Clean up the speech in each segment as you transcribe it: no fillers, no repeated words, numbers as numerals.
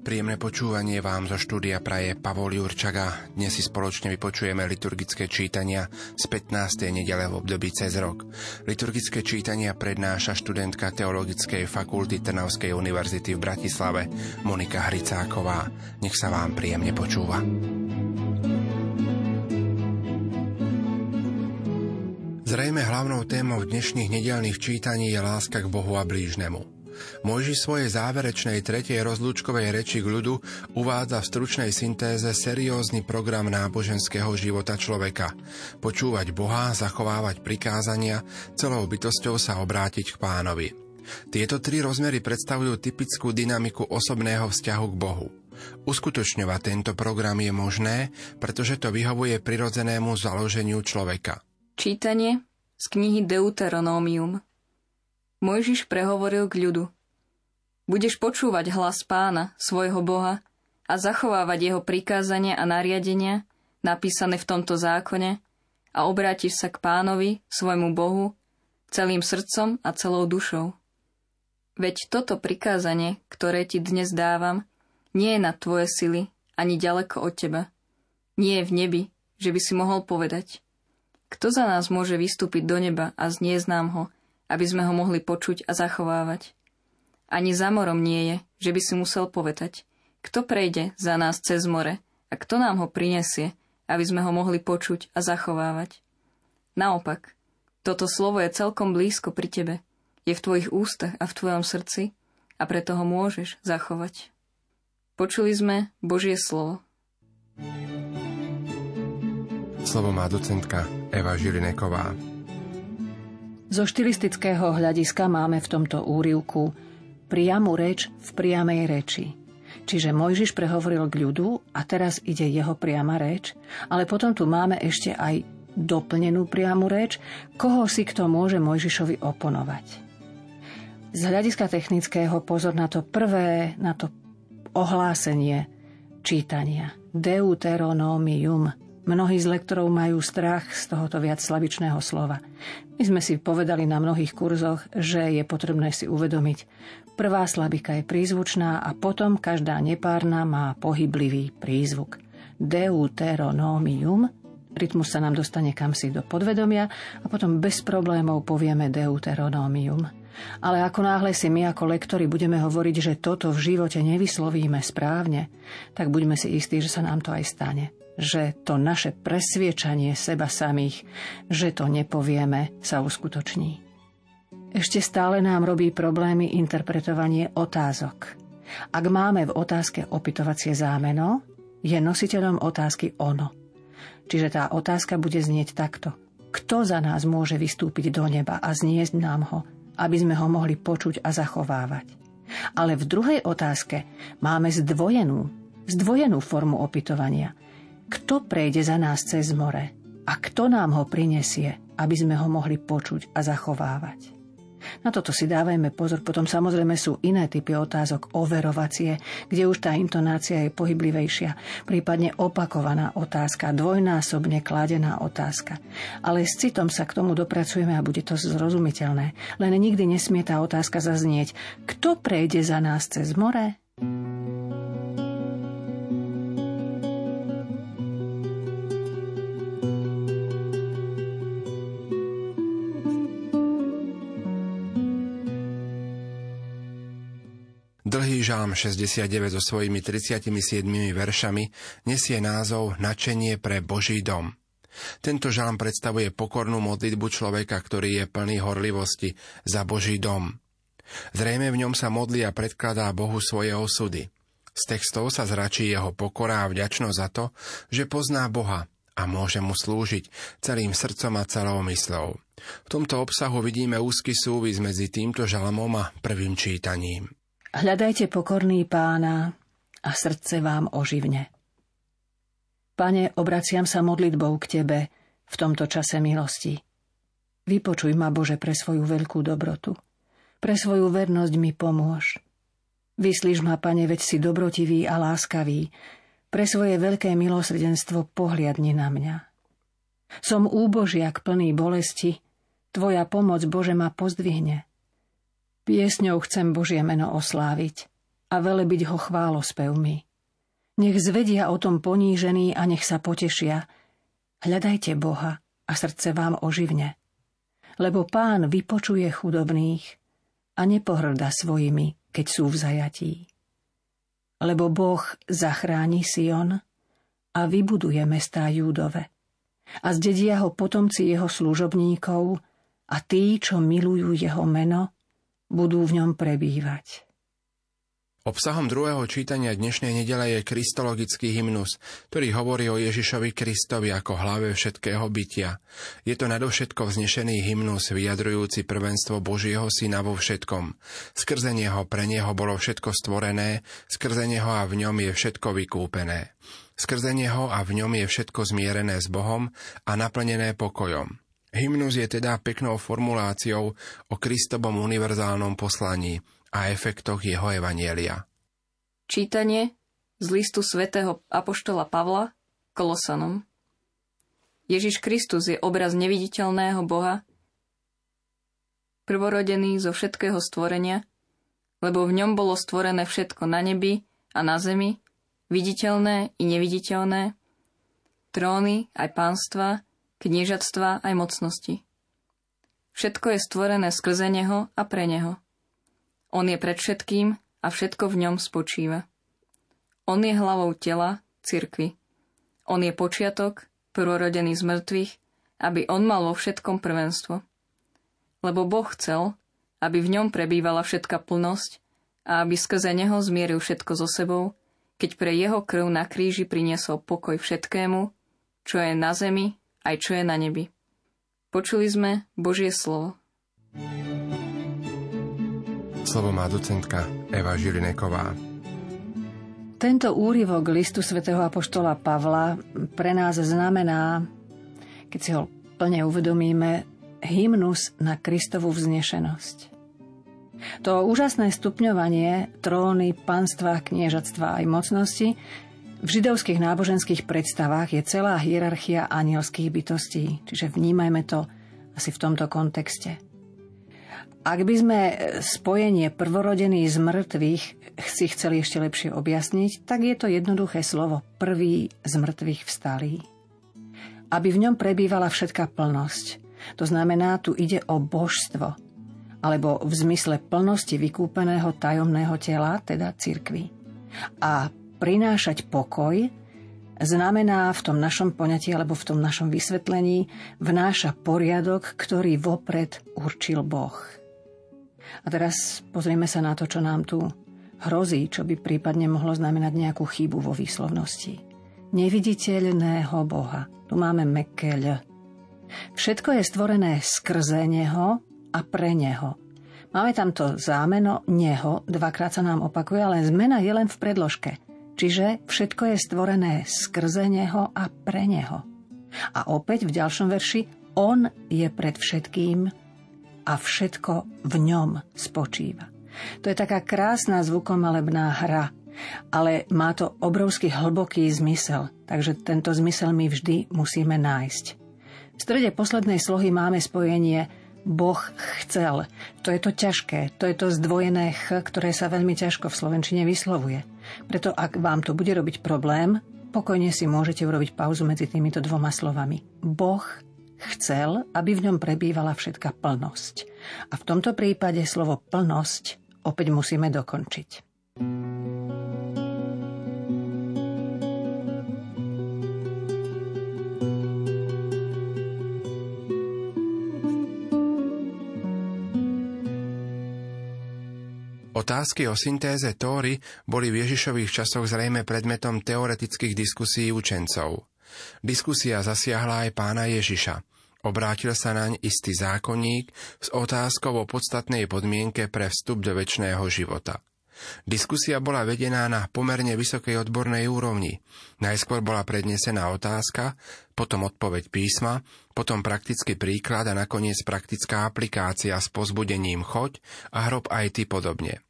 Príjemné počúvanie vám zo štúdia praje Pavol Jurčaga. Dnes si spoločne vypočujeme liturgické čítania z 15. nedele v období cez rok. Liturgické čítania prednáša študentka Teologickej fakulty Trnavskej univerzity v Bratislave Monika Hricáková. Nech sa vám príjemne počúva. Zrejme hlavnou témou dnešných nedelných čítaní je láska k Bohu a blížnemu. Mojžiš svojej záverečnej tretej rozlúčkovej reči k ľudu uvádza v stručnej syntéze seriózny program náboženského života človeka. Počúvať Boha, zachovávať prikázania, celou bytosťou sa obrátiť k Pánovi. Tieto tri rozmery predstavujú typickú dynamiku osobného vzťahu k Bohu. Uskutočňovať tento program je možné, pretože to vyhovuje prirodzenému založeniu človeka. Čítanie z knihy Deuteronómium. Mojžiš prehovoril k ľudu. Budeš počúvať hlas Pána, svojho Boha, a zachovávať jeho prikázania a nariadenia, napísané v tomto zákone, a obrátiš sa k Pánovi, svojmu Bohu, celým srdcom a celou dušou. Veď toto prikázanie, ktoré ti dnes dávam, nie je na tvoje sily, ani ďaleko od teba. Nie je v nebi, že by si mohol povedať. Kto za nás môže vystúpiť do neba a zniesť nám ho, aby sme ho mohli počuť a zachovávať. Ani za morom nie je, že by si musel povedať, kto prejde za nás cez more a kto nám ho prinesie, aby sme ho mohli počuť a zachovávať. Naopak, toto slovo je celkom blízko pri tebe, je v tvojich ústach a v tvojom srdci a preto ho môžeš zachovať. Počuli sme Božie slovo. Slovo má docentka Eva Žilineková. Zo štilistického hľadiska máme v tomto úryvku priamu reč v priamej reči. Čiže Mojžiš prehovoril k ľudu a teraz ide jeho priama reč, ale potom tu máme ešte aj doplnenú priamu reč, koho si kto môže Mojžišovi oponovať. Z hľadiska technického pozor na to prvé, na to ohlásenie čítania. Deuteronómium. Mnohí z lektorov majú strach z tohoto viac slavičného slova. My sme si povedali na mnohých kurzoch, že je potrebné si uvedomiť. Prvá slabika je prízvučná a potom každá nepárna má pohyblivý prízvuk. Deuteronómium. Rytmus sa nám dostane kamsi do podvedomia a potom bez problémov povieme Deuteronómium. Ale ako náhle si my ako lektori budeme hovoriť, že toto v živote nevyslovíme správne, tak buďme si istí, že sa nám to aj stane. Že to naše presviečanie seba samých, že to nepovieme, sa uskutoční. Ešte stále nám robí problémy interpretovanie otázok. Ak máme v otázke opytovacie zámeno, je nositeľom otázky ono. Čiže tá otázka bude znieť takto. Kto za nás môže vystúpiť do neba a zniesť nám ho, aby sme ho mohli počuť a zachovávať? Ale v druhej otázke máme zdvojenú formu opytovania. Kto prejde za nás cez more a kto nám ho prinesie, aby sme ho mohli počuť a zachovávať? Na toto si dávajme pozor, potom samozrejme sú iné typy otázok, overovacie, kde už tá intonácia je pohyblivejšia, prípadne opakovaná otázka, dvojnásobne kladená otázka. Ale s citom sa k tomu dopracujeme a bude to zrozumiteľné. Len nikdy nesmie tá otázka zaznieť, kto prejde za nás cez more? Dlhý žalm 69 so svojimi 37 veršami nesie názov Načenie pre Boží dom. Tento žalm predstavuje pokornú modlitbu človeka, ktorý je plný horlivosti za Boží dom. Zrejme v ňom sa modlí a predkladá Bohu svoje osudy. Z textov sa zračí jeho pokora a vďačnosť za to, že pozná Boha a môže mu slúžiť celým srdcom a celou mysľou. V tomto obsahu vidíme úzky súvis medzi týmto žalmom a prvým čítaním. Hľadajte pokorný Pána a srdce vám oživne. Pane, obraciam sa modlitbou k Tebe v tomto čase milosti. Vypočuj ma, Bože, pre svoju veľkú dobrotu. Pre svoju vernosť mi pomôž. Vyslíš ma, Pane, veď si dobrotivý a láskavý. Pre svoje veľké milosrdenstvo pohliadni na mňa. Som úbožiak plný bolesti, Tvoja pomoc, Bože, ma pozdvihne. Piesňou chcem Božie meno osláviť a velebiť ho chválospevmi. Nech zvedia o tom ponížení a nech sa potešia. Hľadajte Boha a srdce vám oživne. Lebo Pán vypočuje chudobných a nepohrda svojimi, keď sú v zajatí. Lebo Boh zachráni Sion a vybuduje mestá Júdove. A zdedia ho potomci jeho služobníkov a tí, čo milujú jeho meno, budú v ňom prebývať. Obsahom druhého čítania dnešnej nedele je kristologický hymnus, ktorý hovorí o Ježišovi Kristovi ako hlave všetkého bytia. Je to nadovšetko vznešený hymnus, vyjadrujúci prvenstvo Božieho Syna vo všetkom. Skrze neho pre neho bolo všetko stvorené, skrze neho a v ňom je všetko vykúpené. Skrze neho a v ňom je všetko zmierené s Bohom a naplnené pokojom. Hymnus je teda peknou formuláciou o Kristovom univerzálnom poslaní a efektoch jeho evanjelia. Čítanie z listu svätého apoštola Pavla Kolosanom. Ježiš Kristus je obraz neviditeľného Boha, prvorodený zo všetkého stvorenia, lebo v ňom bolo stvorené všetko na nebi a na zemi, viditeľné i neviditeľné, tróny aj pánstva, kniežatstva aj mocnosti. Všetko je stvorené skrze neho a pre neho. On je pred všetkým a všetko v ňom spočíva. On je hlavou tela, cirkvi. On je počiatok, prvorodený z mŕtvych, aby on mal vo všetkom prvenstvo. Lebo Boh chcel, aby v ňom prebývala všetka plnosť a aby skrze neho zmieril všetko so sebou, keď pre jeho krv na kríži priniesol pokoj všetkému, čo je na zemi, aj čo je na nebi. Počuli sme Božie slovo. Slovo má docentka Eva Žilineková. Tento úryvok listu svätého apoštola Pavla pre nás znamená, keď si ho plne uvedomíme, hymnus na Kristovu vznešenosť. To úžasné stupňovanie tróny, panstva, kniežatstva aj mocnosti v židovských náboženských predstavách je celá hierarchia anielských bytostí, čiže vnímajme to asi v tomto kontexte. Ak by sme spojenie prvorodený z mŕtvych si chceli ešte lepšie objasniť, tak je to jednoduché slovo prvý z mŕtvych vstalý. Aby v ňom prebývala všetká plnosť. To znamená, tu ide o božstvo, alebo v zmysle plnosti vykúpeného tajomného tela, teda cirkvi. A prinášať pokoj znamená v tom našom poňatí alebo v tom našom vysvetlení vnáša poriadok, ktorý vopred určil Boh. A teraz pozrieme sa na to, čo nám tu hrozí, čo by prípadne mohlo znamenať nejakú chybu vo výslovnosti. Neviditeľného Boha. Tu máme mäkké L. Všetko je stvorené skrze neho a pre neho. Máme tam to zámeno neho, dvakrát sa nám opakuje, ale zmena je len v predložke. Čiže všetko je stvorené skrze neho a pre neho. A opäť v ďalšom verši on je pred všetkým a všetko v ňom spočíva. To je taká krásna zvukomalebná hra, ale má to obrovský hlboký zmysel, takže tento zmysel my vždy musíme nájsť. V strede poslednej slohy máme spojenie Boh chcel. To je to ťažké, to je to zdvojené ch, ktoré sa veľmi ťažko v slovenčine vyslovuje. Preto ak vám to bude robiť problém, pokojne si môžete urobiť pauzu medzi týmito dvoma slovami. Boh chcel, aby v ňom prebývala všetka plnosť. A v tomto prípade slovo plnosť opäť musíme dokončiť. Otázky o syntéze Tóry boli v Ježišových časoch zrejme predmetom teoretických diskusí učencov. Diskusia zasiahla aj pána Ježiša. Obrátil sa naň istý zákonník s otázkou o podstatnej podmienke pre vstup do večného života. Diskusia bola vedená na pomerne vysokej odbornej úrovni. Najskôr bola prednesená otázka, potom odpoveď písma, potom praktický príklad a nakoniec praktická aplikácia s pozbudením choď a hrob aj ty podobne.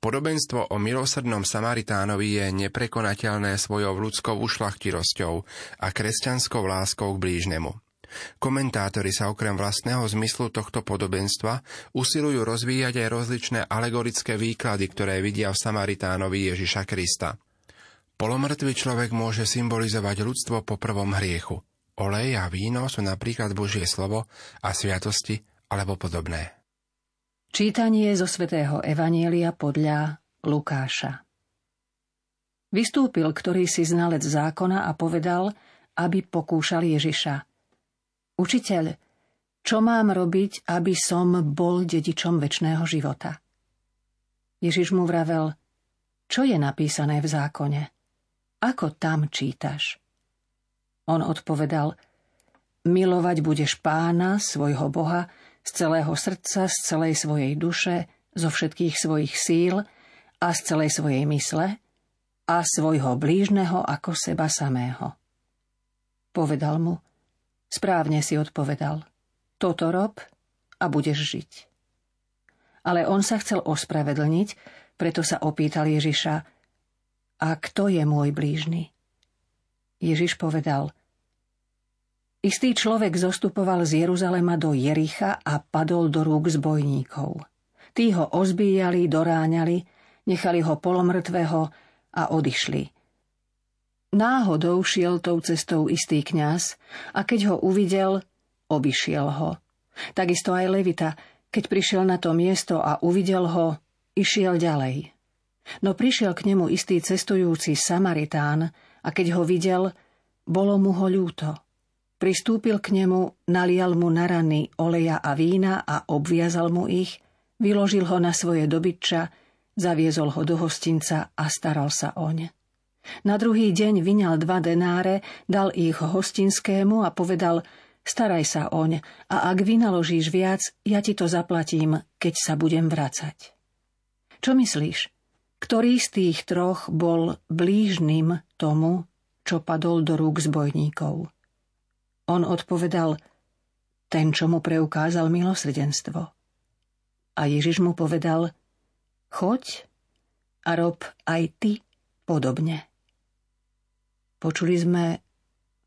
Podobenstvo o milosrdnom Samaritánovi je neprekonateľné svojou ľudskou ušlachtilosťou a kresťanskou láskou k blížnemu. Komentátori sa okrem vlastného zmyslu tohto podobenstva usilujú rozvíjať aj rozličné alegorické výklady, ktoré vidia v Samaritánovi Ježiša Krista. Polomrtvý človek môže symbolizovať ľudstvo po prvom hriechu. Olej a víno sú napríklad Božie slovo a sviatosti alebo podobné. Čítanie zo svätého Evanjelia podľa Lukáša. Vystúpil ktorýsi znalec zákona a povedal, aby pokúšal Ježiša. Učiteľ, čo mám robiť, aby som bol dedičom večného života? Ježiš mu vravel, čo je napísané v zákone? Ako tam čítaš? On odpovedal, milovať budeš Pána, svojho Boha, z celého srdca, z celej svojej duše, zo všetkých svojich síl a z celej svojej mysle a svojho blížneho ako seba samého. Povedal mu, správne si odpovedal, toto rob a budeš žiť. Ale on sa chcel ospravedlniť, preto sa opýtal Ježiša, a kto je môj blížny? Ježiš povedal, istý človek zostupoval z Jeruzalema do Jericha a padol do rúk zbojníkov. Tí ho ozbíjali, doráňali, nechali ho polomrtvého a odišli. Náhodou šiel tou cestou istý kňaz a keď ho uvidel, obišiel ho. Takisto aj Levita, keď prišiel na to miesto a uvidel ho, išiel ďalej. No prišiel k nemu istý cestujúci Samaritán a keď ho videl, bolo mu ho ľúto. Pristúpil k nemu, nalial mu na rany oleja a vína a obviazal mu ich, vyložil ho na svoje dobytča, zaviezol ho do hostinca a staral sa oň. Na druhý deň vyňal 2 denáre, dal ich hostinskému a povedal, staraj sa oň a ak vynaložíš viac, ja ti to zaplatím, keď sa budem vracať. Čo myslíš? Ktorý z tých 3 bol blížnym tomu, čo padol do rúk zbojníkov? On odpovedal, ten, čo mu preukázal milosrdenstvo. A Ježiš mu povedal, choď a rob aj ty podobne. Počuli sme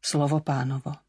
slovo Pánovo.